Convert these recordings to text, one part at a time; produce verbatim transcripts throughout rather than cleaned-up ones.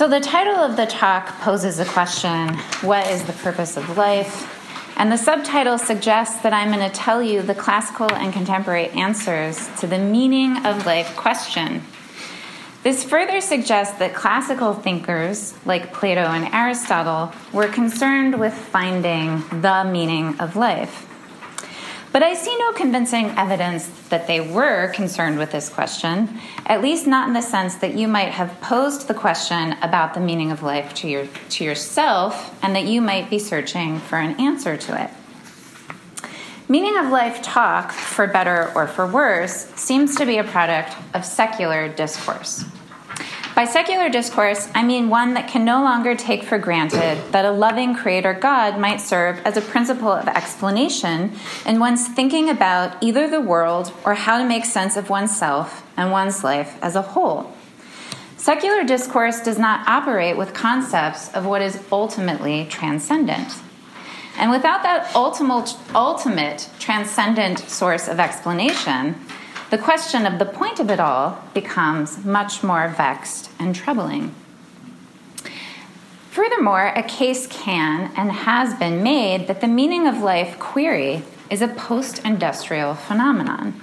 So the title of the talk poses the question, what is the purpose of life? And the subtitle suggests that I'm going to tell you the classical and contemporary answers to the meaning of life question. This further suggests that classical thinkers, like Plato and Aristotle, were concerned with finding the meaning of life. But I see no convincing evidence that they were concerned with this question, at least not in the sense that you might have posed the question about the meaning of life to your, to yourself and that you might be searching for an answer to it. Meaning of life talk, for better or for worse, seems to be a product of secular discourse. By secular discourse, I mean one that can no longer take for granted that a loving creator God might serve as a principle of explanation in one's thinking about either the world or how to make sense of oneself and one's life as a whole. Secular discourse does not operate with concepts of what is ultimately transcendent. And without that ultimate, ultimate transcendent source of explanation, the question of the point of it all becomes much more vexed and troubling. Furthermore, a case can and has been made that the meaning of life query is a post-industrial phenomenon,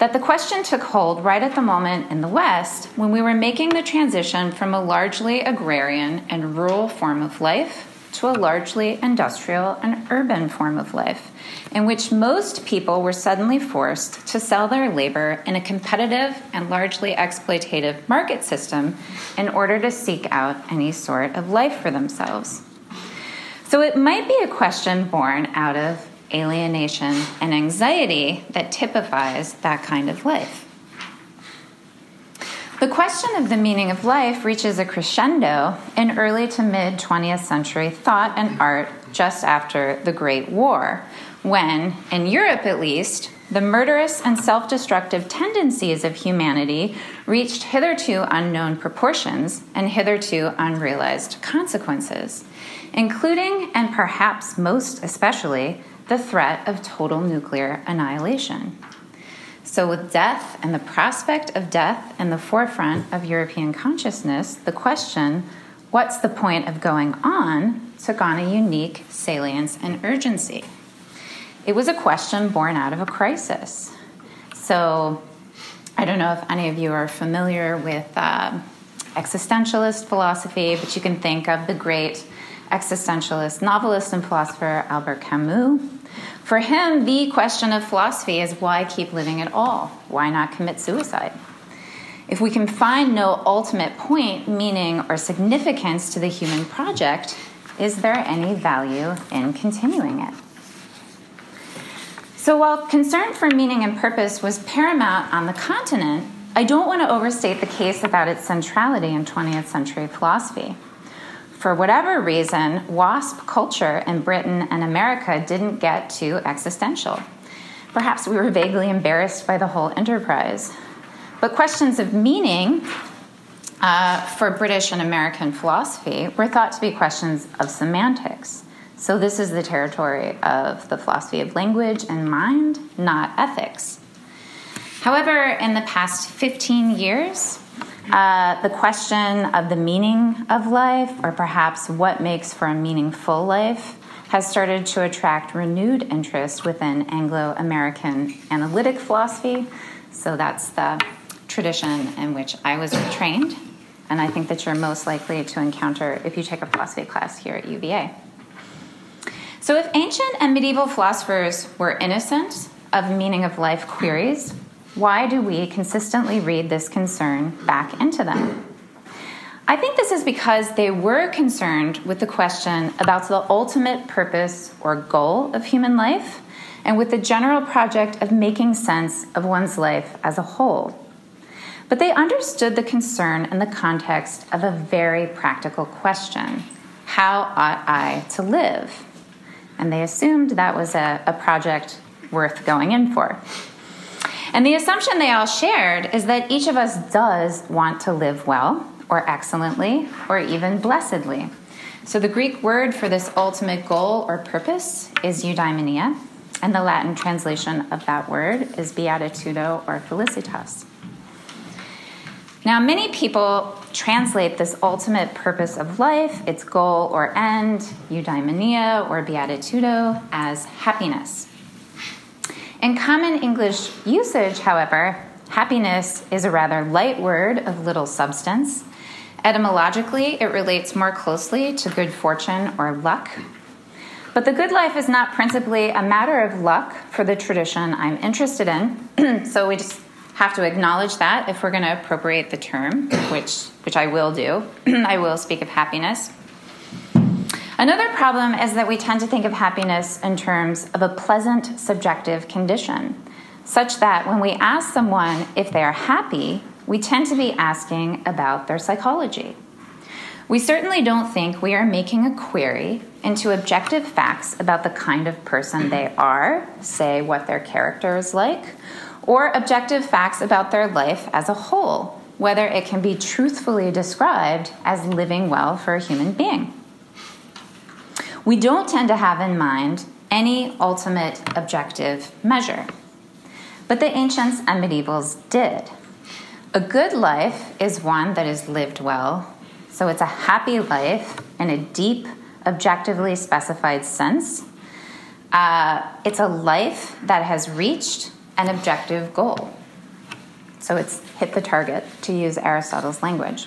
that the question took hold right at the moment in the West when we were making the transition from a largely agrarian and rural form of life to a largely industrial and urban form of life, in which most people were suddenly forced to sell their labor in a competitive and largely exploitative market system in order to seek out any sort of life for themselves. So it might be a question born out of alienation and anxiety that typifies that kind of life. The question of the meaning of life reaches a crescendo in early to mid-twentieth century thought and art just after the Great War, when, in Europe at least, the murderous and self-destructive tendencies of humanity reached hitherto unknown proportions and hitherto unrealized consequences, including, and perhaps most especially, the threat of total nuclear annihilation. So with death and the prospect of death in the forefront of European consciousness, the question, what's the point of going on, took on a unique salience and urgency. It was a question born out of a crisis. So I don't know if any of you are familiar with uh, existentialist philosophy, but you can think of the great existentialist novelist and philosopher Albert Camus. For him, the question of philosophy is why keep living at all? Why not commit suicide? If we can find no ultimate point, meaning, or significance to the human project, is there any value in continuing it? So while concern for meaning and purpose was paramount on the continent, I don't want to overstate the case about its centrality in twentieth century philosophy. For whatever reason, WASP culture in Britain and America didn't get too existential. Perhaps we were vaguely embarrassed by the whole enterprise. But questions of meaning uh, for British and American philosophy were thought to be questions of semantics. So this is the territory of the philosophy of language and mind, not ethics. However, in the past fifteen years, Uh, the question of the meaning of life, or perhaps what makes for a meaningful life, has started to attract renewed interest within Anglo-American analytic philosophy. So that's the tradition in which I was trained, and I think that you're most likely to encounter if you take a philosophy class here at U V A. So if ancient and medieval philosophers were innocent of meaning of life queries, why do we consistently read this concern back into them? I think this is because they were concerned with the question about the ultimate purpose or goal of human life and with the general project of making sense of one's life as a whole. But they understood the concern in the context of a very practical question: how ought I to live? And they assumed that was a, a project worth going in for. And the assumption they all shared is that each of us does want to live well, or excellently, or even blessedly. So the Greek word for this ultimate goal or purpose is eudaimonia, and the Latin translation of that word is beatitudo or felicitas. Now, many people translate this ultimate purpose of life, its goal or end, eudaimonia or beatitudo, as happiness. In common English usage, however, happiness is a rather light word of little substance. Etymologically, it relates more closely to good fortune or luck. But the good life is not principally a matter of luck for the tradition I'm interested in, so we just have to acknowledge that if we're going to appropriate the term, which, which I will do. I will speak of happiness. Another problem is that we tend to think of happiness in terms of a pleasant subjective condition, such that when we ask someone if they are happy, we tend to be asking about their psychology. We certainly don't think we are making a query into objective facts about the kind of person they are, say what their character is like, or objective facts about their life as a whole, whether it can be truthfully described as living well for a human being. We don't tend to have in mind any ultimate objective measure, but the ancients and medievals did. A good life is one that is lived well, so it's a happy life in a deep, objectively specified sense. Uh, it's a life that has reached an objective goal. So it's hit the target, to use Aristotle's language.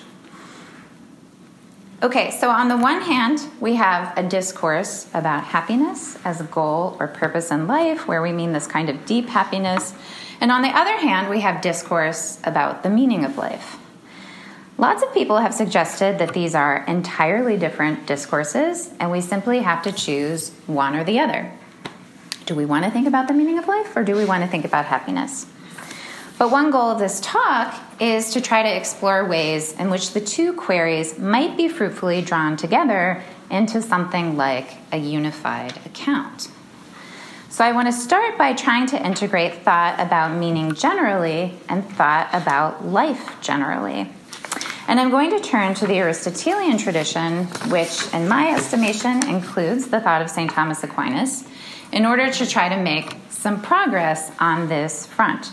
Okay, so on the one hand, we have a discourse about happiness as a goal or purpose in life, where we mean this kind of deep happiness. And on the other hand, we have discourse about the meaning of life. Lots of people have suggested that these are entirely different discourses, and we simply have to choose one or the other. Do we want to think about the meaning of life, or do we want to think about happiness? But one goal of this talk is to try to explore ways in which the two queries might be fruitfully drawn together into something like a unified account. So I want to start by trying to integrate thought about meaning generally and thought about life generally. And I'm going to turn to the Aristotelian tradition, which in my estimation includes the thought of Saint Thomas Aquinas, in order to try to make some progress on this front.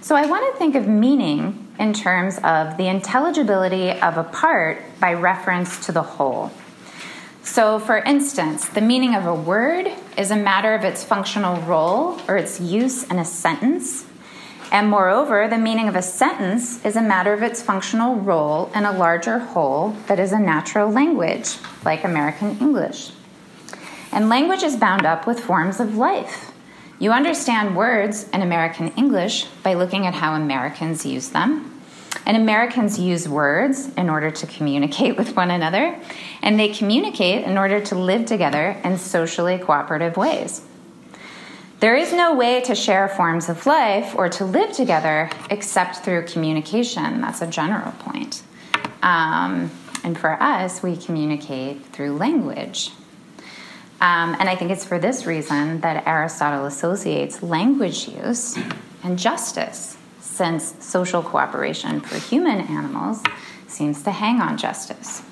So I want to think of meaning in terms of the intelligibility of a part by reference to the whole. So for instance, the meaning of a word is a matter of its functional role or its use in a sentence. And moreover, the meaning of a sentence is a matter of its functional role in a larger whole that is a natural language, like American English. And language is bound up with forms of life. You understand words in American English by looking at how Americans use them. And Americans use words in order to communicate with one another. And they communicate in order to live together in socially cooperative ways. There is no way to share forms of life or to live together except through communication. That's a general point. Um, and for us, we communicate through language. Um, and I think it's for this reason that Aristotle associates language use and justice, since social cooperation for human animals seems to hang on justice.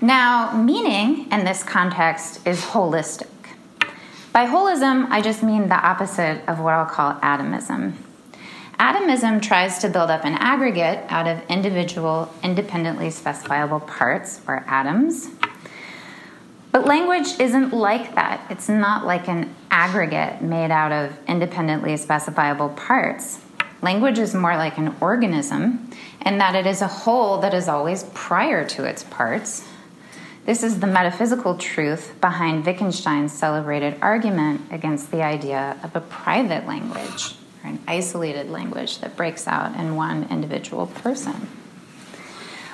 Now, meaning in this context is holistic. By holism, I just mean the opposite of what I'll call atomism. Atomism tries to build up an aggregate out of individual, independently specifiable parts, or atoms. But language isn't like that. It's not like an aggregate made out of independently specifiable parts. Language is more like an organism in that it is a whole that is always prior to its parts. This is the metaphysical truth behind Wittgenstein's celebrated argument against the idea of a private language, or an isolated language that breaks out in one individual person.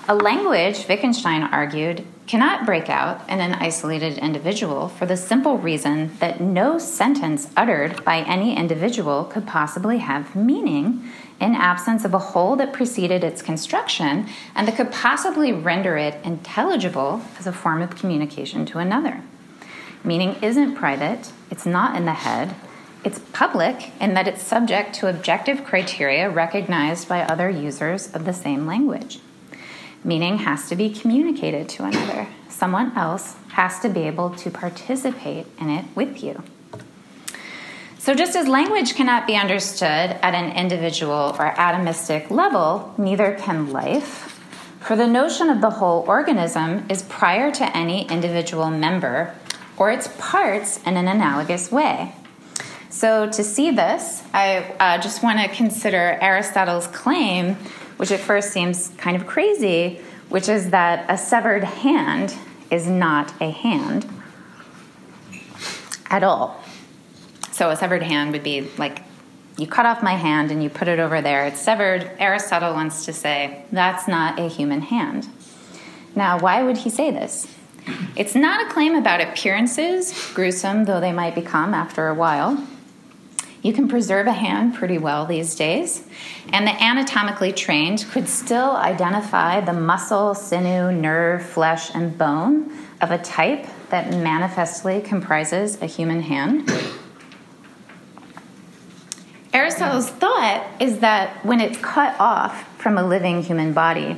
A language, Wittgenstein argued, cannot break out in an isolated individual for the simple reason that no sentence uttered by any individual could possibly have meaning in absence of a whole that preceded its construction and that could possibly render it intelligible as a form of communication to another. Meaning isn't private, it's not in the head, it's public in that it's subject to objective criteria recognized by other users of the same language. Meaning has to be communicated to another. Someone else has to be able to participate in it with you. So just as language cannot be understood at an individual or atomistic level, neither can life. For the notion of the whole organism is prior to any individual member or its parts in an analogous way. So to see this, I uh, just want to consider Aristotle's claim, which at first seems kind of crazy, which is that a severed hand is not a hand at all. So a severed hand would be like, you cut off my hand and you put it over there. It's severed. Aristotle wants to say, that's not a human hand. Now, why would he say this? It's not a claim about appearances, gruesome though they might become after a while. You can preserve a hand pretty well these days, and the anatomically trained could still identify the muscle, sinew, nerve, flesh, and bone of a type that manifestly comprises a human hand. Aristotle's thought is that when it's cut off from a living human body,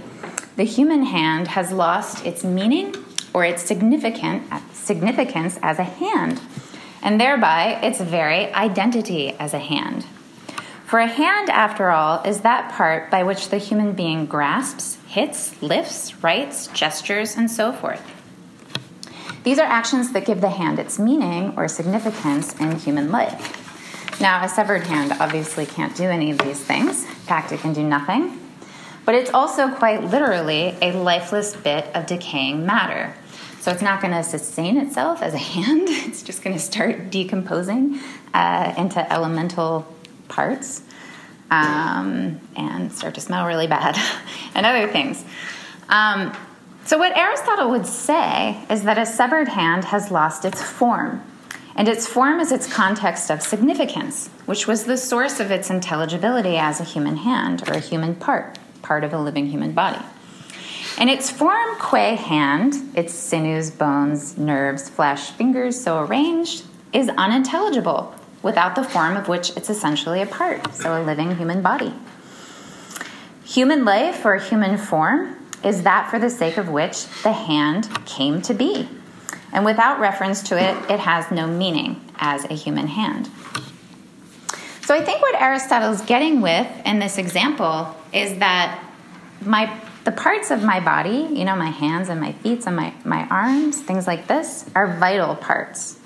the human hand has lost its meaning or its significant, significance as a hand, and thereby its very identity as a hand. For a hand, after all, is that part by which the human being grasps, hits, lifts, writes, gestures, and so forth. These are actions that give the hand its meaning or significance in human life. Now, a severed hand obviously can't do any of these things. In fact, it can do nothing. But it's also quite literally a lifeless bit of decaying matter. So it's not going to sustain itself as a hand. It's just going to start decomposing uh, into elemental parts um, and start to smell really bad and other things. Um, so what Aristotle would say is that a severed hand has lost its form. And its form is its context of significance, which was the source of its intelligibility as a human hand or a human part, part of a living human body. And its form, qua hand, its sinews, bones, nerves, flesh, fingers, so arranged, is unintelligible without the form of which it's essentially a part, so a living human body. Human life or human form is that for the sake of which the hand came to be. And without reference to it, it has no meaning as a human hand. So I think what Aristotle's getting with in this example is that my the parts of my body, you know, my hands and my feet and my, my arms, things like this, are vital parts.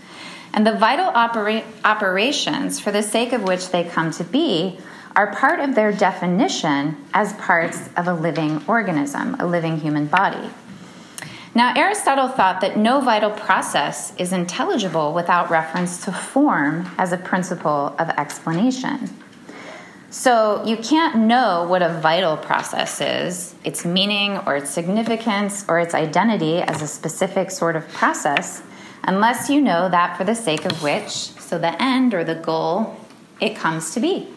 And the vital opera- operations for the sake of which they come to be are part of their definition as parts of a living organism, a living human body. Now, Aristotle thought that no vital process is intelligible without reference to form as a principle of explanation. So you can't know what a vital process is, its meaning or its significance or its identity as a specific sort of process, unless you know that for the sake of which, so the end or the goal, it comes to be.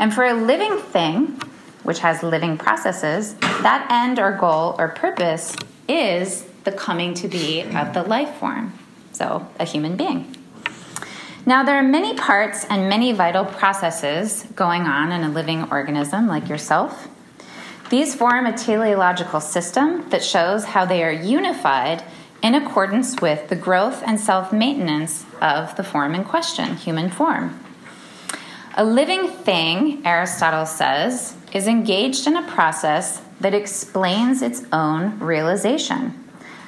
And for a living thing, which has living processes, that end or goal or purpose is the coming to be of the life form, so a human being. Now, there are many parts and many vital processes going on in a living organism like yourself. These form a teleological system that shows how they are unified in accordance with the growth and self-maintenance of the form in question, human form. A living thing, Aristotle says, is engaged in a process that explains its own realization,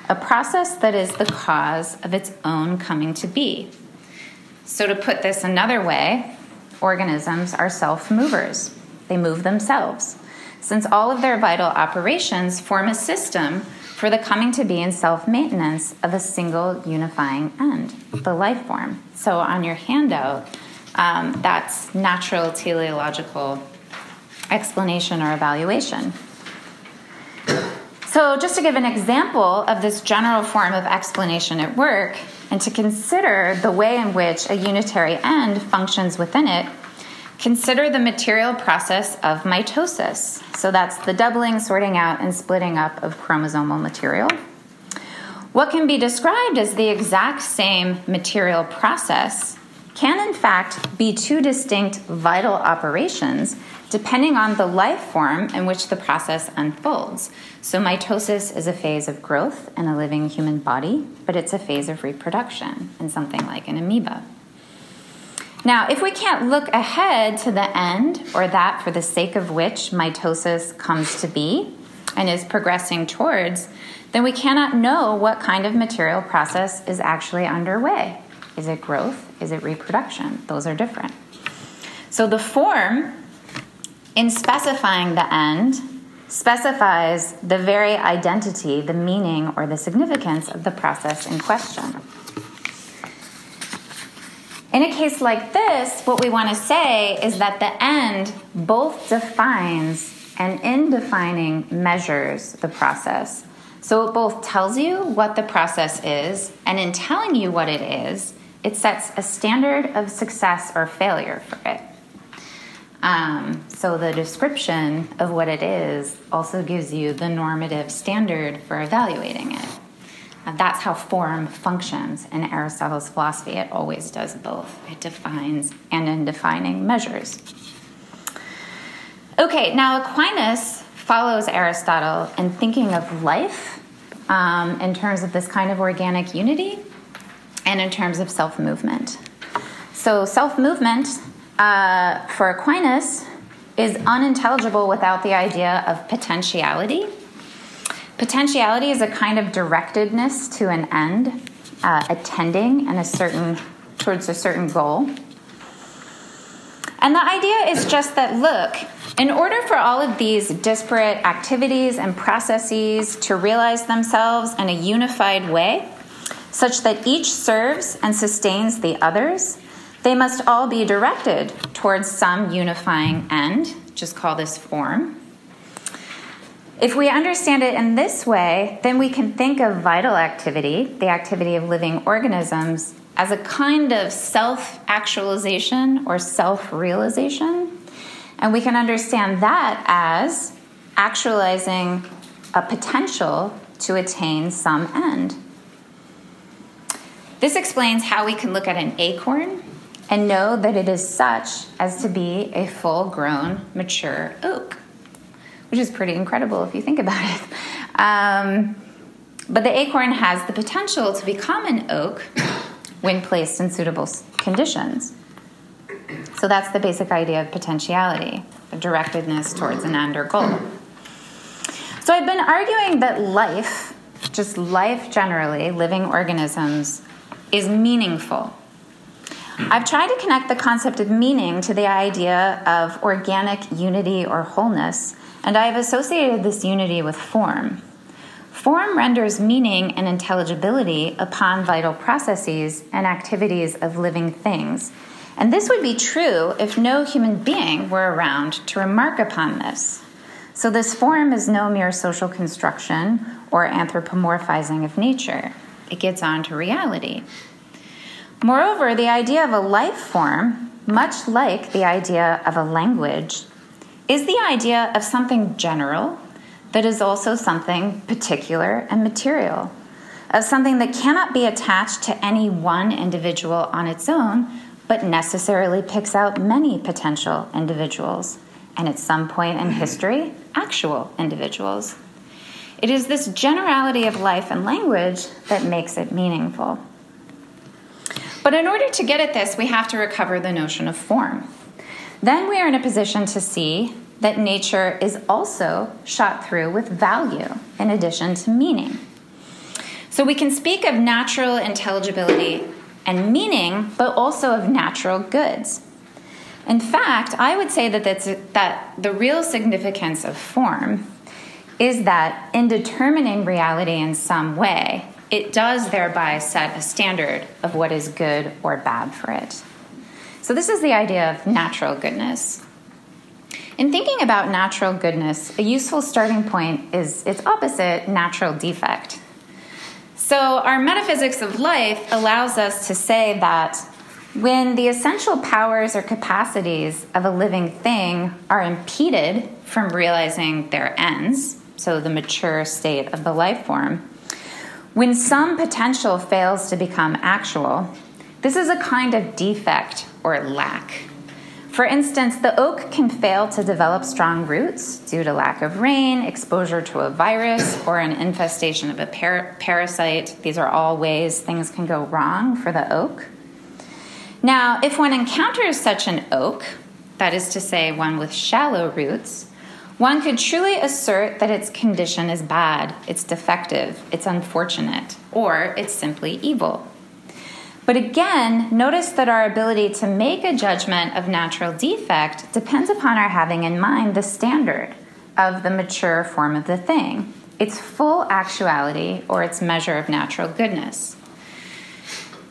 a process that is the cause of its own coming to be. So to put this another way, organisms are self-movers. They move themselves, since all of their vital operations form a system for the coming to be and self-maintenance of a single unifying end, the life form. So on your handout, um, that's natural teleological explanation or evaluation. So just to give an example of this general form of explanation at work and to consider the way in which a unitary end functions within it, consider the material process of mitosis. So that's the doubling, sorting out, and splitting up of chromosomal material. What can be described as the exact same material process can in fact be two distinct vital operations depending on the life form in which the process unfolds. So mitosis is a phase of growth in a living human body, but it's a phase of reproduction in something like an amoeba. Now, if we can't look ahead to the end, or that for the sake of which mitosis comes to be and is progressing towards, then we cannot know what kind of material process is actually underway. Is it growth? Is it reproduction? Those are different. So the form, in specifying the end, specifies the very identity, the meaning, or the significance of the process in question. In a case like this, what we want to say is that the end both defines and, in defining, measures the process. So it both tells you what the process is, and in telling you what it is, it sets a standard of success or failure for it. Um, so the description of what it is also gives you the normative standard for evaluating it. Uh, that's how form functions in Aristotle's philosophy. It always does both. It defines and, in defining, measures. Okay, now Aquinas follows Aristotle in thinking of life um, in terms of this kind of organic unity and in terms of self-movement. So self-movement uh, for Aquinas is unintelligible without the idea of potentiality. Potentiality is a kind of directedness to an end, uh, attending and a certain towards a certain goal. And the idea is just that, look, in order for all of these disparate activities and processes to realize themselves in a unified way, such that each serves and sustains the others, they must all be directed towards some unifying end. Just call this form. If we understand it in this way, then we can think of vital activity, the activity of living organisms, as a kind of self-actualization or self-realization. And we can understand that as actualizing a potential to attain some end. This explains how we can look at an acorn and know that it is such as to be a full-grown, mature oak, which is pretty incredible if you think about it. Um, but the acorn has the potential to become an oak when placed in suitable conditions. So that's the basic idea of potentiality, the directedness towards an end or goal. So I've been arguing that life, just life generally, living organisms, is meaningful. I've tried to connect the concept of meaning to the idea of organic unity or wholeness, and I have associated this unity with form. Form renders meaning and intelligibility upon vital processes and activities of living things. And this would be true if no human being were around to remark upon this. So this form is no mere social construction or anthropomorphizing of nature. It gets on to reality. Moreover, the idea of a life form, much like the idea of a language, is the idea of something general that is also something particular and material, of something that cannot be attached to any one individual on its own, but necessarily picks out many potential individuals, and at some point in history, actual individuals. It is this generality of life and language that makes it meaningful. But in order to get at this, we have to recover the notion of form. Then we are in a position to see that nature is also shot through with value in addition to meaning. So we can speak of natural intelligibility and meaning, but also of natural goods. In fact, I would say that, that's, that the real significance of form is that in determining reality in some way, it does thereby set a standard of what is good or bad for it. So this is the idea of natural goodness. In thinking about natural goodness, a useful starting point is its opposite, natural defect. So our metaphysics of life allows us to say that when the essential powers or capacities of a living thing are impeded from realizing their ends, so the mature state of the life form, when some potential fails to become actual, this is a kind of defect or lack. For instance, the oak can fail to develop strong roots due to lack of rain, exposure to a virus, or an infestation of a par- parasite. These are all ways things can go wrong for the oak. Now, if one encounters such an oak, that is to say, one with shallow roots, one could truly assert that its condition is bad, it's defective, it's unfortunate, or it's simply evil. But again, notice that our ability to make a judgment of natural defect depends upon our having in mind the standard of the mature form of the thing, its full actuality or its measure of natural goodness.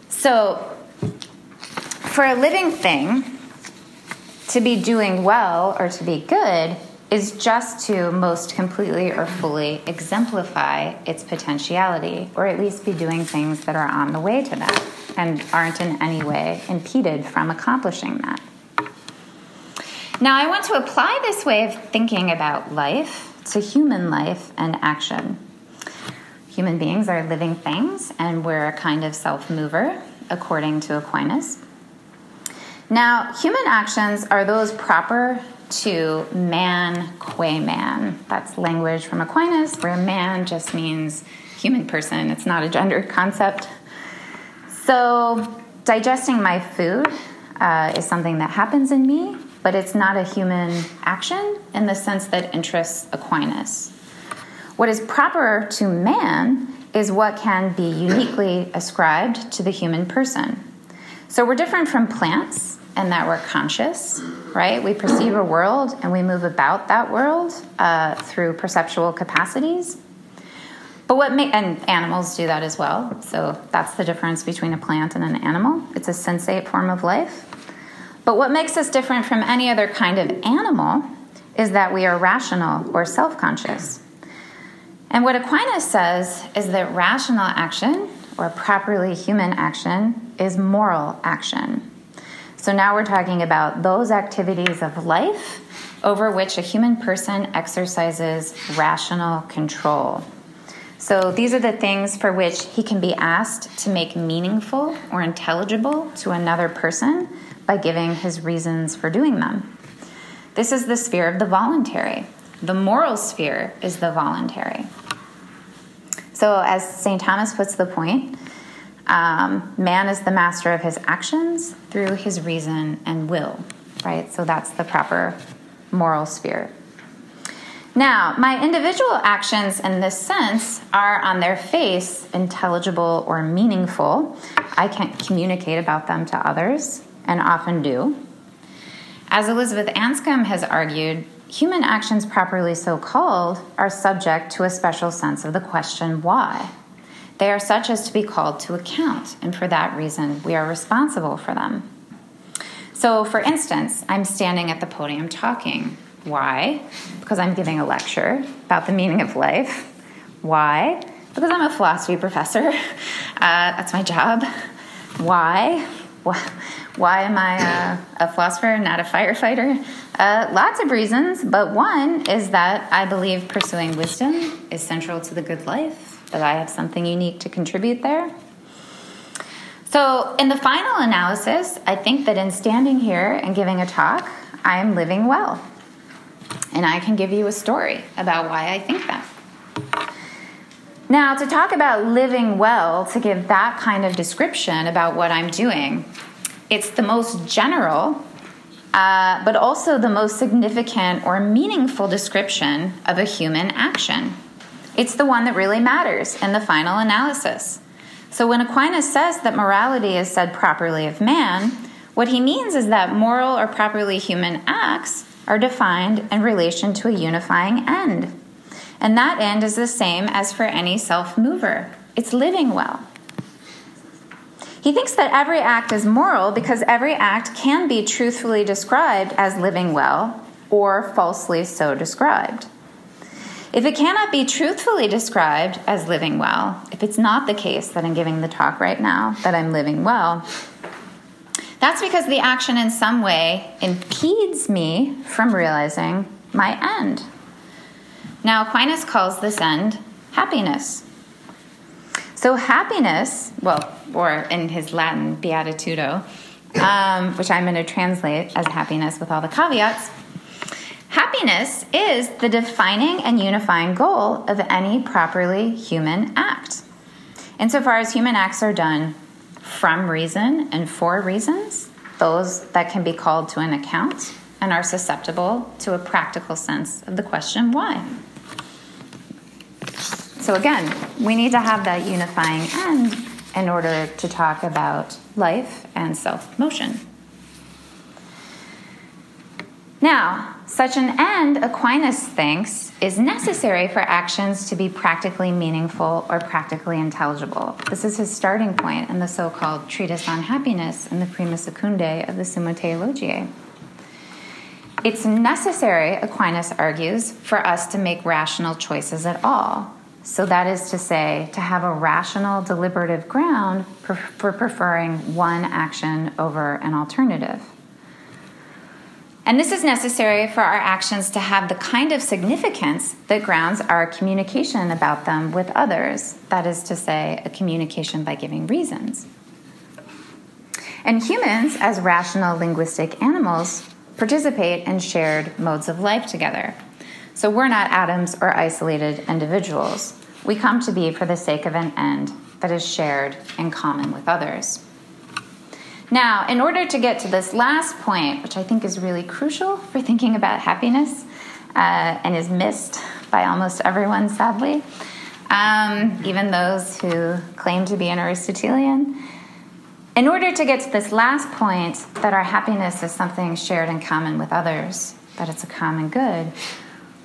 So, for a living thing, to be doing well or to be good is just to most completely or fully exemplify its potentiality, or at least be doing things that are on the way to that and aren't in any way impeded from accomplishing that. Now, I want to apply this way of thinking about life to human life and action. Human beings are living things, and we're a kind of self-mover, according to Aquinas. Now, human actions are those proper to man qua man. That's language from Aquinas, where man just means human person. It's not a gendered concept. So digesting my food uh, is something that happens in me, but it's not a human action in the sense that interests Aquinas. What is proper to man is what can be uniquely ascribed to the human person. So we're different from plants, and that we're conscious, right? We perceive a world and we move about that world uh, through perceptual capacities. But what ma- and animals do that as well. So that's the difference between a plant and an animal. It's a sensate form of life. But what makes us different from any other kind of animal is that we are rational or self-conscious. And what Aquinas says is that rational action, or properly human action, is moral action. So now we're talking about those activities of life over which a human person exercises rational control. So these are the things for which he can be asked to make meaningful or intelligible to another person by giving his reasons for doing them. This is the sphere of the voluntary. The moral sphere is the voluntary. So as Saint Thomas puts the point, Um, man is the master of his actions through his reason and will, right? So that's the proper moral sphere. Now, my individual actions in this sense are on their face intelligible or meaningful. I can communicate about them to others, and often do. As Elizabeth Anscombe has argued, human actions properly so called are subject to a special sense of the question why. They are such as to be called to account, and for that reason, we are responsible for them. So, for instance, I'm standing at the podium talking. Why? Because I'm giving a lecture about the meaning of life. Why? Because I'm a philosophy professor. Uh, that's my job. Why? Why am I a, a philosopher, not a firefighter? Uh, lots of reasons, but one is that I believe pursuing wisdom is central to the good life, that I have something unique to contribute there. So in the final analysis, I think that in standing here and giving a talk, I am living well. And I can give you a story about why I think that. Now, to talk about living well, to give that kind of description about what I'm doing, it's the most general, uh, but also the most significant or meaningful description of a human action. It's the one that really matters in the final analysis. So when Aquinas says that morality is said properly of man, what he means is that moral or properly human acts are defined in relation to a unifying end. And that end is the same as for any self-mover. It's living well. He thinks that every act is moral because every act can be truthfully described as living well or falsely so described. If it cannot be truthfully described as living well, if it's not the case that I'm giving the talk right now, that I'm living well, that's because the action in some way impedes me from realizing my end. Now, Aquinas calls this end happiness. So happiness, well, or in his Latin, beatitudo, um, which I'm going to translate as happiness with all the caveats, happiness is the defining and unifying goal of any properly human act, insofar as human acts are done from reason and for reasons, those that can be called to an account and are susceptible to a practical sense of the question why. So again, we need to have that unifying end in order to talk about life and self-motion. Now, such an end, Aquinas thinks, is necessary for actions to be practically meaningful or practically intelligible. This is his starting point in the so-called Treatise on Happiness and the Prima Secundae of the Summa Theologiae. It's necessary, Aquinas argues, for us to make rational choices at all. So that is to say, to have a rational, deliberative ground per- for preferring one action over an alternative. And this is necessary for our actions to have the kind of significance that grounds our communication about them with others, that is to say, a communication by giving reasons. And humans, as rational linguistic animals, participate in shared modes of life together. So we're not atoms or isolated individuals. We come to be for the sake of an end that is shared in common with others. Now, in order to get to this last point, which I think is really crucial for thinking about happiness, uh, and is missed by almost everyone, sadly, um, even those who claim to be an Aristotelian, in order to get to this last point, that our happiness is something shared in common with others, that it's a common good,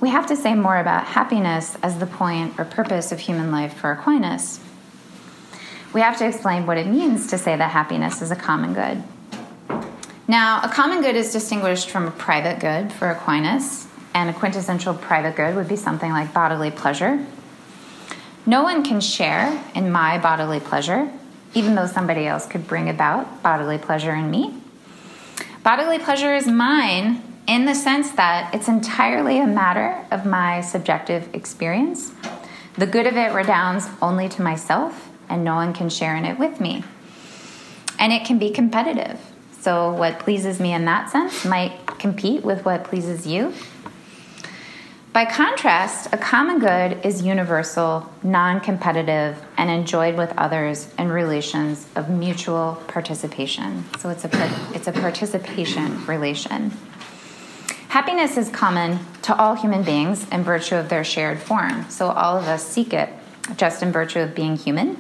we have to say more about happiness as the point or purpose of human life for Aquinas. We have to explain what it means to say that happiness is a common good. Now, a common good is distinguished from a private good for Aquinas, and a quintessential private good would be something like bodily pleasure. No one can share in my bodily pleasure, even though somebody else could bring about bodily pleasure in me. Bodily pleasure is mine in the sense that it's entirely a matter of my subjective experience. The good of it redounds only to myself, and no one can share in it with me. And it can be competitive. So what pleases me in that sense might compete with what pleases you. By contrast, a common good is universal, non-competitive, and enjoyed with others in relations of mutual participation. So it's a, it's a participation relation. Happiness is common to all human beings in virtue of their shared form. So all of us seek it just in virtue of being human.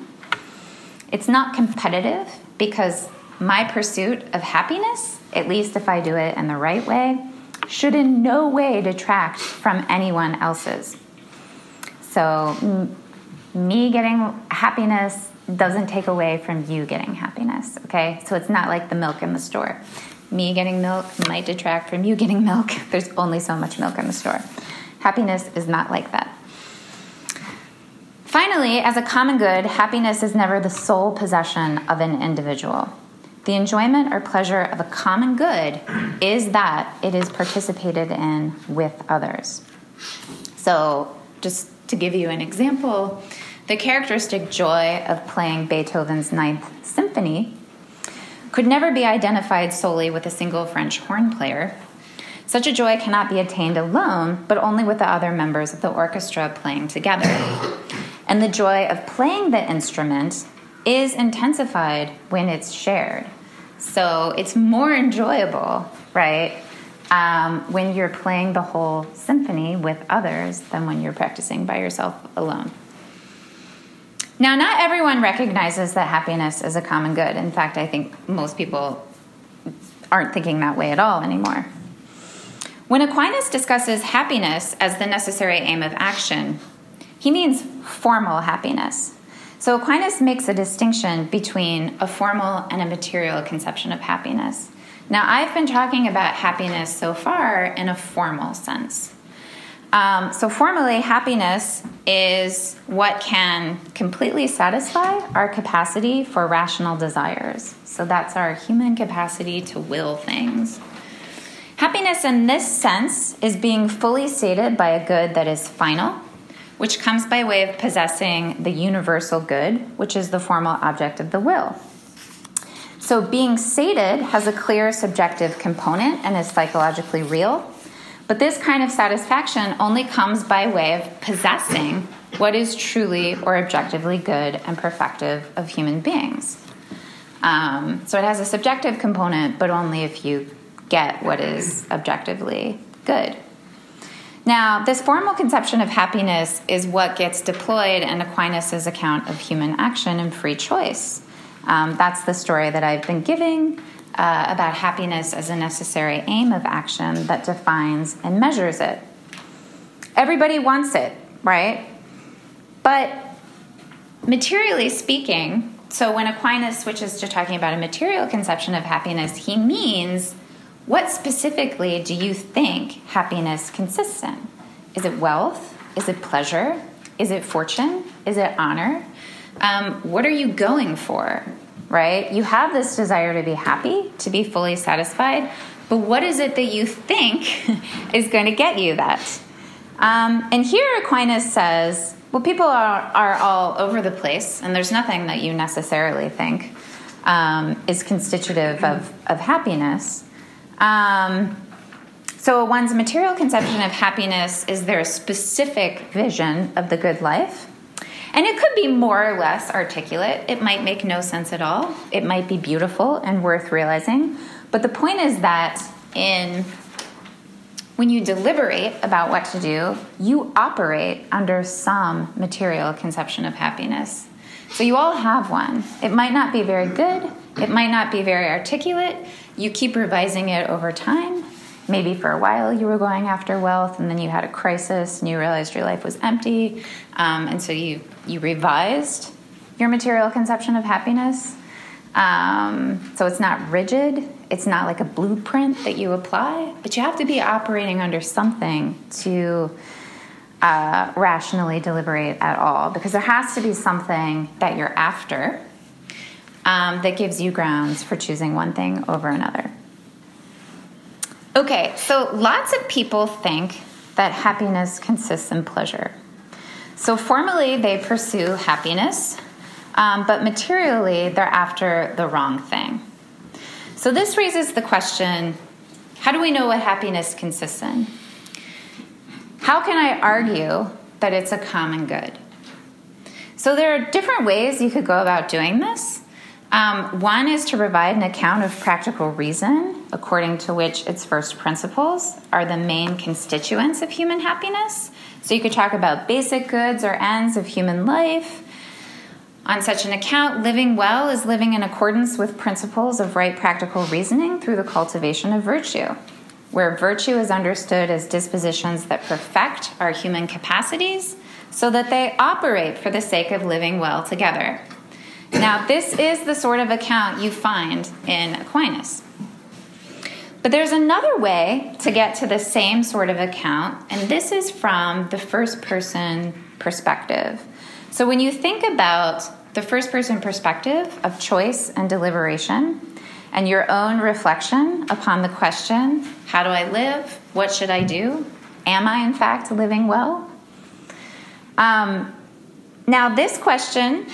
It's not competitive because my pursuit of happiness, at least if I do it in the right way, should in no way detract from anyone else's. So m- me getting happiness doesn't take away from you getting happiness, okay? So it's not like the milk in the store. Me getting milk might detract from you getting milk. There's only so much milk in the store. Happiness is not like that. Finally, as a common good, happiness is never the sole possession of an individual. The enjoyment or pleasure of a common good is that it is participated in with others. So, just to give you an example, the characteristic joy of playing Beethoven's Ninth Symphony could never be identified solely with a single French horn player. Such a joy cannot be attained alone, but only with the other members of the orchestra playing together. And the joy of playing the instrument is intensified when it's shared. So it's more enjoyable, right, um, when you're playing the whole symphony with others than when you're practicing by yourself alone. Now, not everyone recognizes that happiness is a common good. In fact, I think most people aren't thinking that way at all anymore. When Aquinas discusses happiness as the necessary aim of action, he means formal happiness. So Aquinas makes a distinction between a formal and a material conception of happiness. Now, I've been talking about happiness so far in a formal sense. Um, so formally, happiness is what can completely satisfy our capacity for rational desires. So that's our human capacity to will things. Happiness in this sense is being fully sated by a good that is final, which comes by way of possessing the universal good, which is the formal object of the will. So being sated has a clear subjective component and is psychologically real, but this kind of satisfaction only comes by way of possessing what is truly or objectively good and perfective of human beings. Um, so it has a subjective component, but only if you get what is objectively good. Now, this formal conception of happiness is what gets deployed in Aquinas' account of human action and free choice. Um, that's the story that I've been giving uh, about happiness as a necessary aim of action that defines and measures it. Everybody wants it, right? But materially speaking, so when Aquinas switches to talking about a material conception of happiness, he means, what specifically do you think happiness consists in? Is it wealth? Is it pleasure? Is it fortune? Is it honor? Um, what are you going for, right? You have this desire to be happy, to be fully satisfied, but what is it that you think is going to get you that? Um, and here Aquinas says, well, people are, are all over the place, and there's nothing that you necessarily think um, is constitutive of, of happiness. Um, so one's material conception of happiness is their specific vision of the good life. And it could be more or less articulate. It might make no sense at all. It might be beautiful and worth realizing. But the point is that in when you deliberate about what to do, you operate under some material conception of happiness. So you all have one. It might not be very good. It might not be very articulate. You keep revising it over time. Maybe for a while you were going after wealth, and then you had a crisis, and you realized your life was empty, um, and so you, you revised your material conception of happiness. Um, so it's not rigid. It's not like a blueprint that you apply, but you have to be operating under something to uh, rationally deliberate at all, because there has to be something that you're after um, that gives you grounds for choosing one thing over another. Okay, so lots of people think that happiness consists in pleasure. So formally, they pursue happiness, um, but materially, they're after the wrong thing. So this raises the question, how do we know what happiness consists in? How can I argue that it's a common good? So there are different ways you could go about doing this. Um, one is to provide an account of practical reason, according to which its first principles are the main constituents of human happiness. So you could talk about basic goods or ends of human life. On such an account, living well is living in accordance with principles of right practical reasoning through the cultivation of virtue, where virtue is understood as dispositions that perfect our human capacities so that they operate for the sake of living well together. Now, this is the sort of account you find in Aquinas. But there's another way to get to the same sort of account, and this is from the first-person perspective. So when you think about the first-person perspective of choice and deliberation and your own reflection upon the question, how do I live? What should I do? Am I, in fact, living well? Um, now, this question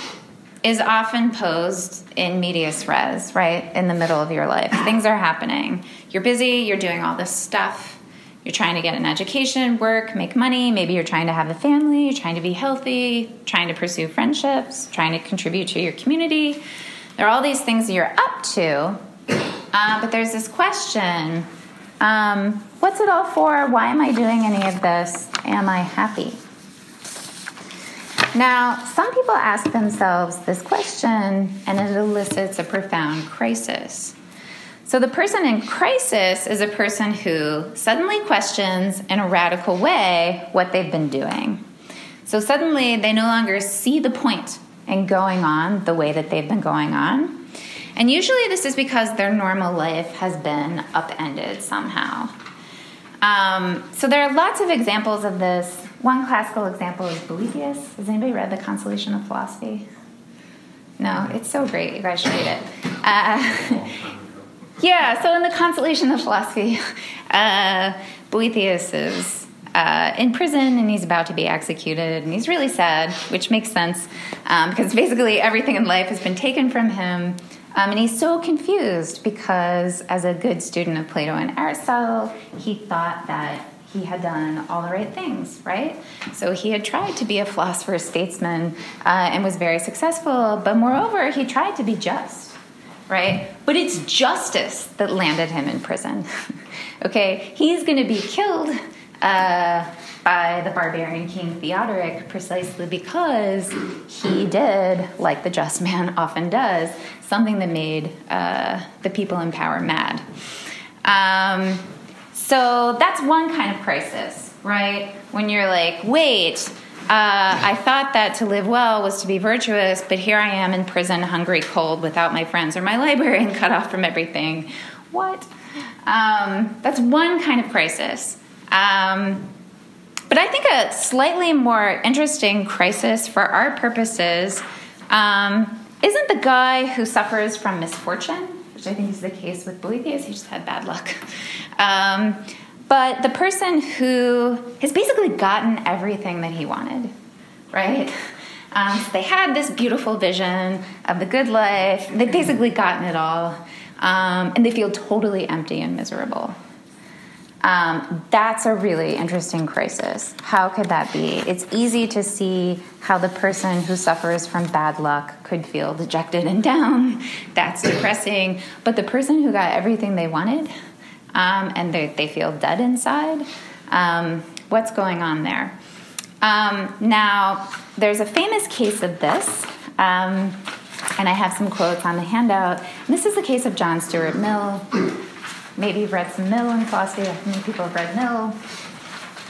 is often posed in medias res, right, in the middle of your life. Things are happening. You're busy. You're doing all this stuff. You're trying to get an education, work, make money. Maybe you're trying to have a family. You're trying to be healthy, trying to pursue friendships, trying to contribute to your community. There are all these things that you're up to. Uh, but there's this question, um, what's it all for? Why am I doing any of this? Am I happy? Now, some people ask themselves this question, and it elicits a profound crisis. So the person in crisis is a person who suddenly questions in a radical way what they've been doing. So suddenly they no longer see the point in going on the way that they've been going on. And usually this is because their normal life has been upended somehow. Um, so there are lots of examples of this. One classical example is Boethius. Has anybody read The Consolation of Philosophy? No? It's so great. You guys should read it. Uh, Yeah, so in The Consolation of Philosophy, uh, Boethius is uh, in prison, and he's about to be executed, and he's really sad, which makes sense, um, because basically everything in life has been taken from him, um, and he's so confused because as a good student of Plato and Aristotle, he thought that he had done all the right things, right? So he had tried to be a philosopher, statesman, uh, and was very successful, but moreover, he tried to be just. right? But it's justice that landed him in prison, okay? He's going to be killed uh, by the barbarian king Theoderic precisely because he did, like the just man often does, something that made uh, the people in power mad. Um, so that's one kind of crisis, right? When you're like, wait... Uh, I thought that to live well was to be virtuous, but here I am in prison, hungry, cold, without my friends or my library, and cut off from everything. What? Um, that's one kind of crisis. Um, but I think a slightly more interesting crisis for our purposes um, isn't the guy who suffers from misfortune, which I think is the case with Boethius. He just had bad luck. Um But the person who has basically gotten everything that he wanted, right? Um, so they had this beautiful vision of the good life. They've basically gotten it all. Um, and they feel totally empty and miserable. Um, that's a really interesting crisis. How could that be? It's easy to see how the person who suffers from bad luck could feel dejected and down. That's depressing. But the person who got everything they wanted... Um, and they, they feel dead inside. Um, what's going on there? Um, now, there's a famous case of this, um, and I have some quotes on the handout. And this is the case of John Stuart Mill. Maybe you've read some Mill in philosophy. Many people have read Mill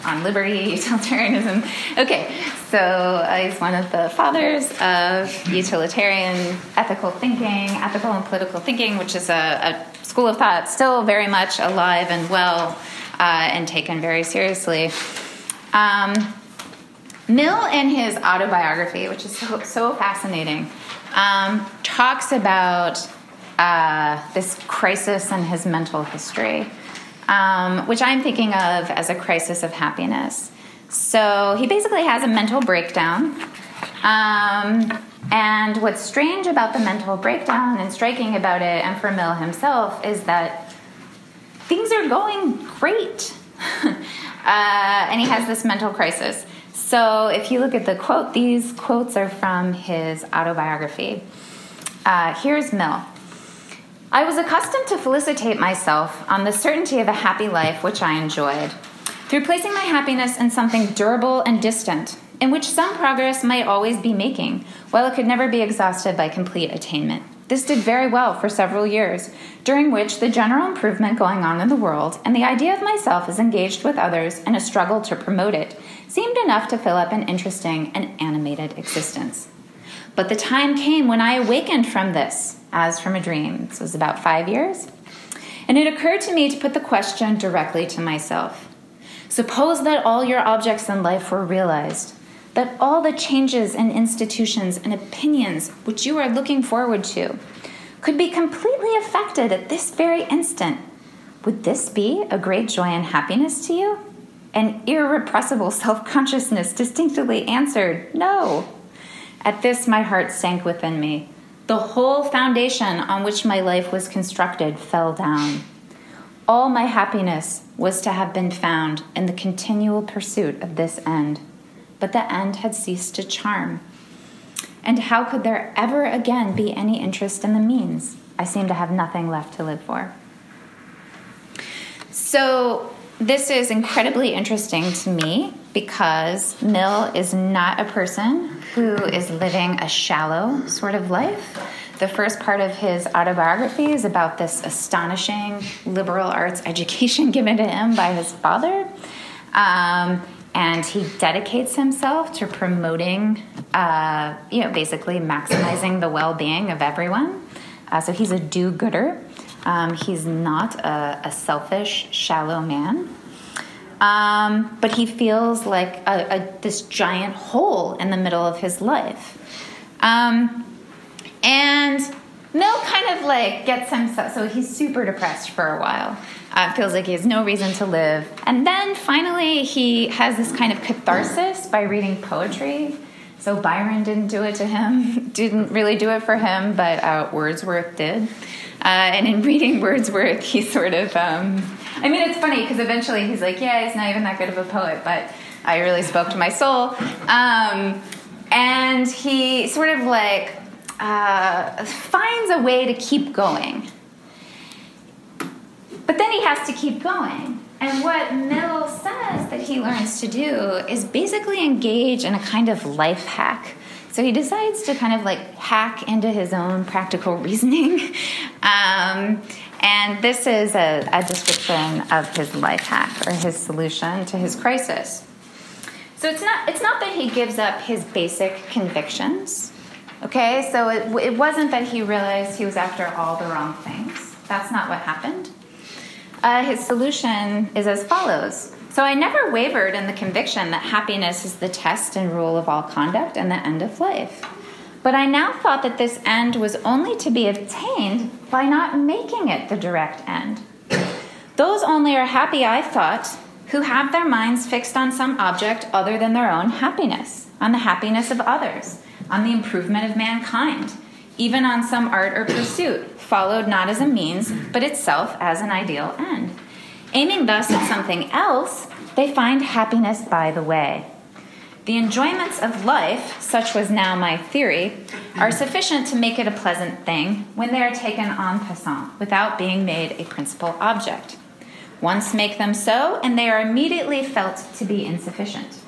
on liberty, utilitarianism. Okay, so uh, he's one of the fathers of utilitarian ethical thinking, ethical and political thinking, which is a... a school of thought still very much alive and well uh, and taken very seriously. Um, Mill, in his autobiography, which is so, so fascinating, um, talks about uh, this crisis in his mental history, um, which I'm thinking of as a crisis of happiness. So he basically has a mental breakdown. Um, And what's strange about the mental breakdown and striking about it, and for Mill himself, is that things are going great. uh, and he has this mental crisis. So if you look at the quote, these quotes are from his autobiography. Uh, here's Mill. I was accustomed to felicitate myself on the certainty of a happy life which I enjoyed, through placing my happiness in something durable and distant, in which some progress might always be making, while it could never be exhausted by complete attainment. This did very well for several years, during which the general improvement going on in the world and the idea of myself as engaged with others in a struggle to promote it seemed enough to fill up an interesting and animated existence. But the time came when I awakened from this, as from a dream. This was about five years. And it occurred to me to put the question directly to myself. Suppose that all your objects in life were realized, that all the changes in institutions and opinions which you are looking forward to could be completely effected at this very instant. Would this be a great joy and happiness to you? An irrepressible self-consciousness distinctly answered, no. At this, my heart sank within me. The whole foundation on which my life was constructed fell down. All my happiness was to have been found in the continual pursuit of this end. But the end had ceased to charm. And how could there ever again be any interest in the means? I seem to have nothing left to live for. So this is incredibly interesting to me because Mill is not a person who is living a shallow sort of life. The first part of his autobiography is about this astonishing liberal arts education given to him by his father. Um... And he dedicates himself to promoting, uh, you know, basically maximizing the well-being of everyone. Uh, so he's a do-gooder. Um, he's not a, a selfish, shallow man. Um, but he feels like a, a, this giant hole in the middle of his life. Um, and Mill kind of like gets himself, so he's super depressed for a while. Uh, feels like he has no reason to live. And then finally he has this kind of catharsis by reading poetry. So Byron didn't do it to him, didn't really do it for him, but uh, Wordsworth did. Uh, and in reading Wordsworth, he sort of, um, I mean, it's funny because eventually he's like, yeah, he's not even that good of a poet, but I really spoke to my soul. Um, and he sort of like, uh, finds a way to keep going. But then he has to keep going. And what Mill says that he learns to do is basically engage in a kind of life hack. So he decides to kind of like hack into his own practical reasoning. Um, and this is a, a description of his life hack or his solution to his crisis. So it's not it's not that he gives up his basic convictions, okay? So it, it wasn't that he realized he was after all the wrong things. That's not what happened. Uh, his solution is as follows. So I never wavered in the conviction that happiness is the test and rule of all conduct and the end of life. But I now thought that this end was only to be obtained by not making it the direct end. Those only are happy, I thought, who have their minds fixed on some object other than their own happiness, on the happiness of others, on the improvement of mankind, even on some art or pursuit, followed not as a means, but itself as an ideal end. Aiming thus at something else, they find happiness by the way. The enjoyments of life, such was now my theory, are sufficient to make it a pleasant thing when they are taken en passant, without being made a principal object. Once make them so, and they are immediately felt to be insufficient.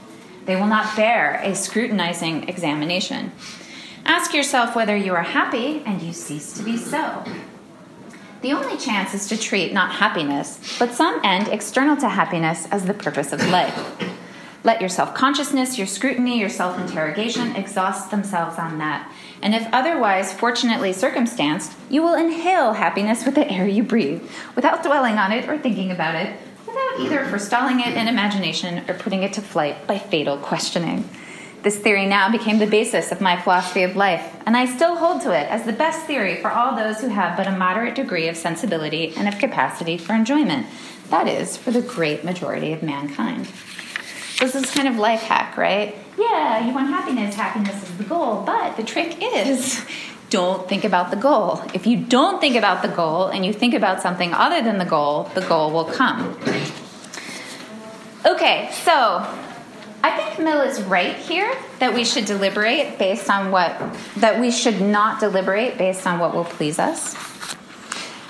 They will not bear a scrutinizing examination. Ask yourself whether you are happy, and you cease to be so. The only chance is to treat not happiness, but some end external to happiness as the purpose of life. Let your self-consciousness, your scrutiny, your self-interrogation exhaust themselves on that. And if otherwise fortunately circumstanced, you will inhale happiness with the air you breathe, without dwelling on it or thinking about it, without either forestalling it in imagination or putting it to flight by fatal questioning. This theory now became the basis of my philosophy of life, and I still hold to it as the best theory for all those who have but a moderate degree of sensibility and of capacity for enjoyment, that is, for the great majority of mankind. This is kind of life hack, right? Yeah, you want happiness. Happiness is the goal. But the trick is, don't think about the goal. If you don't think about the goal and you think about something other than the goal, the goal will come. Okay, so I think Mill is right here that we should deliberate based on what, that we should not deliberate based on what will please us.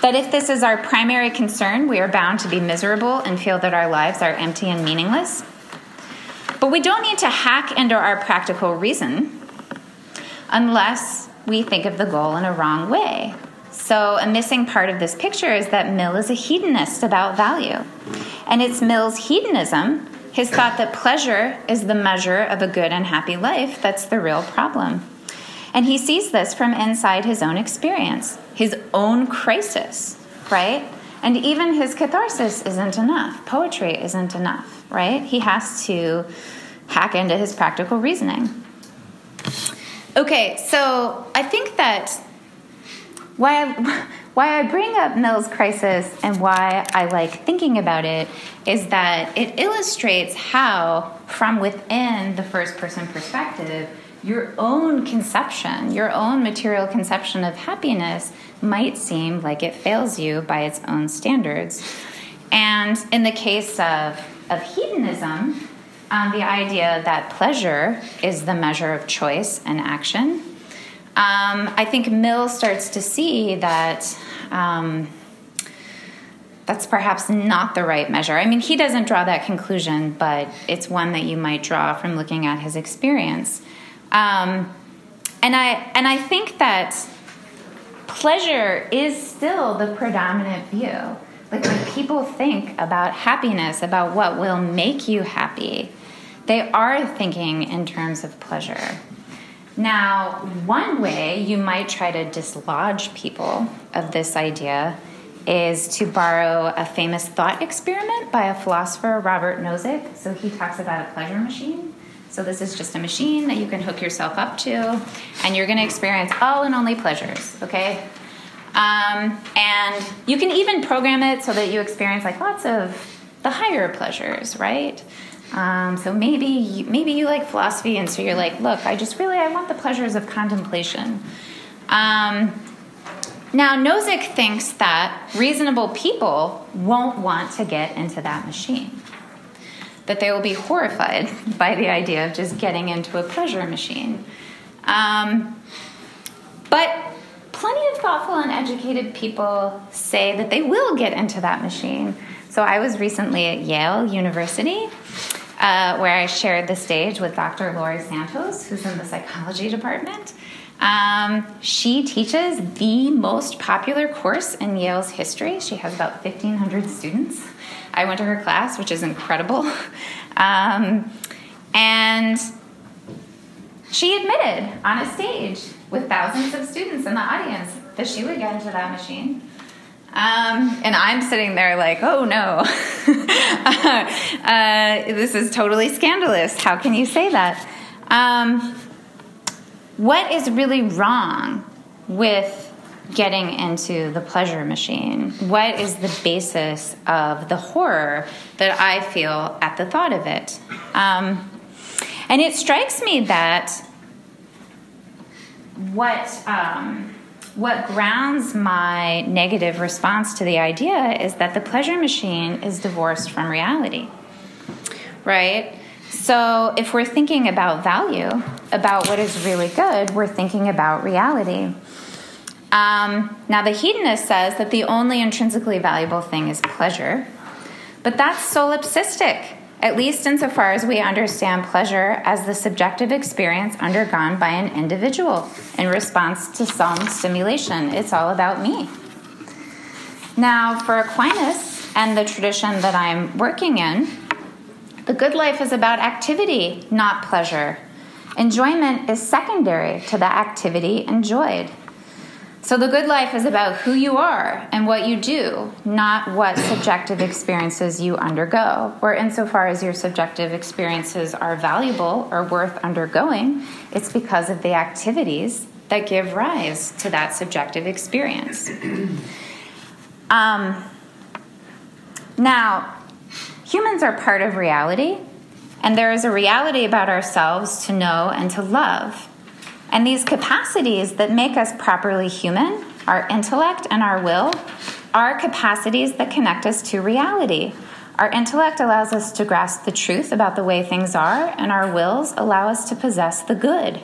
That if this is our primary concern, we are bound to be miserable and feel that our lives are empty and meaningless. But we don't need to hack into our practical reason unless we think of the goal in a wrong way. So a missing part of this picture is that Mill is a hedonist about value. And it's Mill's hedonism, his thought that pleasure is the measure of a good and happy life, that's the real problem. And he sees this from inside his own experience, his own crisis, right? And even his catharsis isn't enough. Poetry isn't enough, right? He has to hack into his practical reasoning. Okay, so I think that why I, why I bring up Mill's crisis and why I like thinking about it is that it illustrates how, from within the first-person perspective, your own conception, your own material conception of happiness might seem like it fails you by its own standards. And in the case of, of hedonism, um, the idea that pleasure is the measure of choice and action, um, I think Mill starts to see that um, that's perhaps not the right measure. I mean, he doesn't draw that conclusion, but it's one that you might draw from looking at his experience. Um, and I and I think that pleasure is still the predominant view. Like when people think about happiness, about what will make you happy, they are thinking in terms of pleasure. Now, one way you might try to dislodge people of this idea is to borrow a famous thought experiment by a philosopher, Robert Nozick. So he talks about a pleasure machine. So this is just a machine that you can hook yourself up to, and you're going to experience all and only pleasures, okay? Um, and you can even program it so that you experience like lots of the higher pleasures, right? Um, so maybe you, maybe you like philosophy, and so you're like, look, I just really, I want the pleasures of contemplation. Um, now, Nozick thinks that reasonable people won't want to get into that machine, that they will be horrified by the idea of just getting into a pleasure machine. Um, But plenty of thoughtful and educated people say that they will get into that machine. So I was recently at Yale University, uh, where I shared the stage with Doctor Lori Santos, who's in the psychology department. Um, she teaches the most popular course in Yale's history. She has about fifteen hundred students. I went to her class, which is incredible. Um, and she admitted on a stage with thousands of students in the audience that she would get into that machine. Um, and I'm sitting there like, oh no, uh, uh, this is totally scandalous. How can you say that? Um, what is really wrong with getting into the pleasure machine? What is the basis of the horror that I feel at the thought of it? Um, and it strikes me that what um, what grounds my negative response to the idea is that the pleasure machine is divorced from reality, right? So if we're thinking about value, about what is really good, we're thinking about reality. Um, now, the hedonist says that the only intrinsically valuable thing is pleasure, but that's solipsistic, at least insofar as we understand pleasure as the subjective experience undergone by an individual in response to some stimulation. It's all about me. Now, for Aquinas and the tradition that I'm working in, the good life is about activity, not pleasure. Enjoyment is secondary to the activity enjoyed. So the good life is about who you are and what you do, not what subjective experiences you undergo, or insofar as your subjective experiences are valuable or worth undergoing, it's because of the activities that give rise to that subjective experience. Um, now, humans are part of reality, and there is a reality about ourselves to know and to love. And these capacities that make us properly human, our intellect and our will, are capacities that connect us to reality. Our intellect allows us to grasp the truth about the way things are, and our wills allow us to possess the good.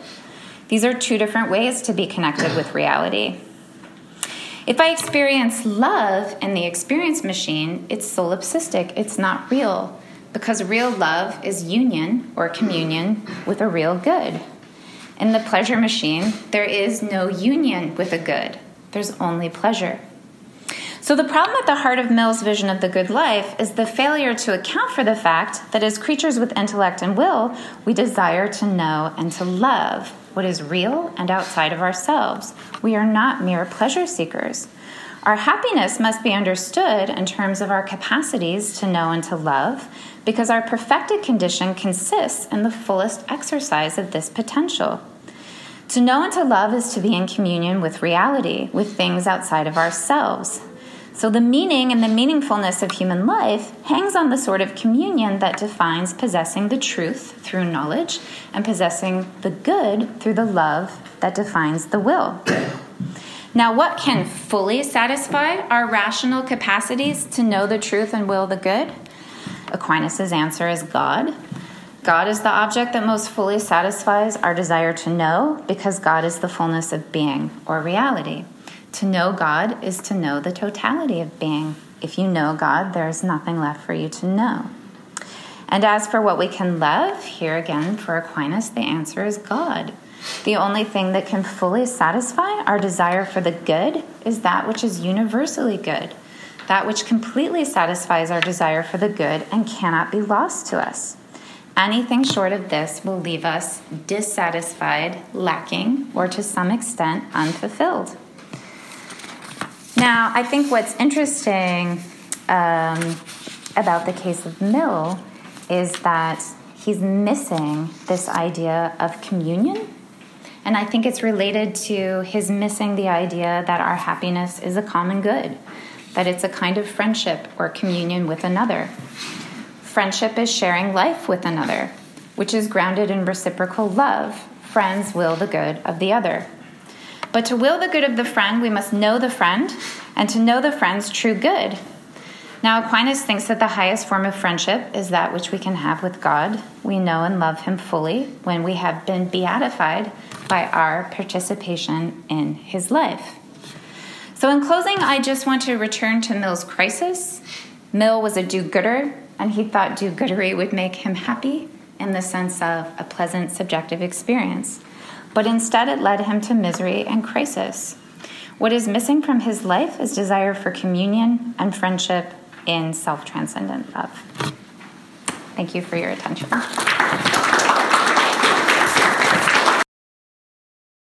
These are two different ways to be connected with reality. If I experience love in the experience machine, it's solipsistic, it's not real, because real love is union or communion with a real good. In the pleasure machine, there is no union with a good. There's only pleasure. So the problem at the heart of Mill's vision of the good life is the failure to account for the fact that as creatures with intellect and will, we desire to know and to love what is real and outside of ourselves. We are not mere pleasure seekers. Our happiness must be understood in terms of our capacities to know and to love, because our perfected condition consists in the fullest exercise of this potential. To know and to love is to be in communion with reality, with things outside of ourselves. So the meaning and the meaningfulness of human life hangs on the sort of communion that defines possessing the truth through knowledge and possessing the good through the love that defines the will. Now, what can fully satisfy our rational capacities to know the truth and will the good? Aquinas' answer is God. God is the object that most fully satisfies our desire to know, because God is the fullness of being or reality. To know God is to know the totality of being. If you know God, there is nothing left for you to know. And as for what we can love, here again for Aquinas, the answer is God. The only thing that can fully satisfy our desire for the good is that which is universally good, that which completely satisfies our desire for the good and cannot be lost to us. Anything short of this will leave us dissatisfied, lacking, or to some extent unfulfilled. Now, I think what's interesting um, about the case of Mill is that he's missing this idea of communion. And I think it's related to his missing the idea that our happiness is a common good, that it's a kind of friendship or communion with another. Friendship is sharing life with another, which is grounded in reciprocal love. Friends will the good of the other. But to will the good of the friend, we must know the friend, and to know the friend's true good. Now Aquinas thinks that the highest form of friendship is that which we can have with God. We know and love him fully when we have been beatified by our participation in his life. So in closing, I just want to return to Mill's crisis. Mill was a do-gooder, and he thought do-goodery would make him happy in the sense of a pleasant subjective experience. But instead it led him to misery and crisis. What is missing from his life is desire for communion and friendship in self-transcendent love. Thank you for your attention.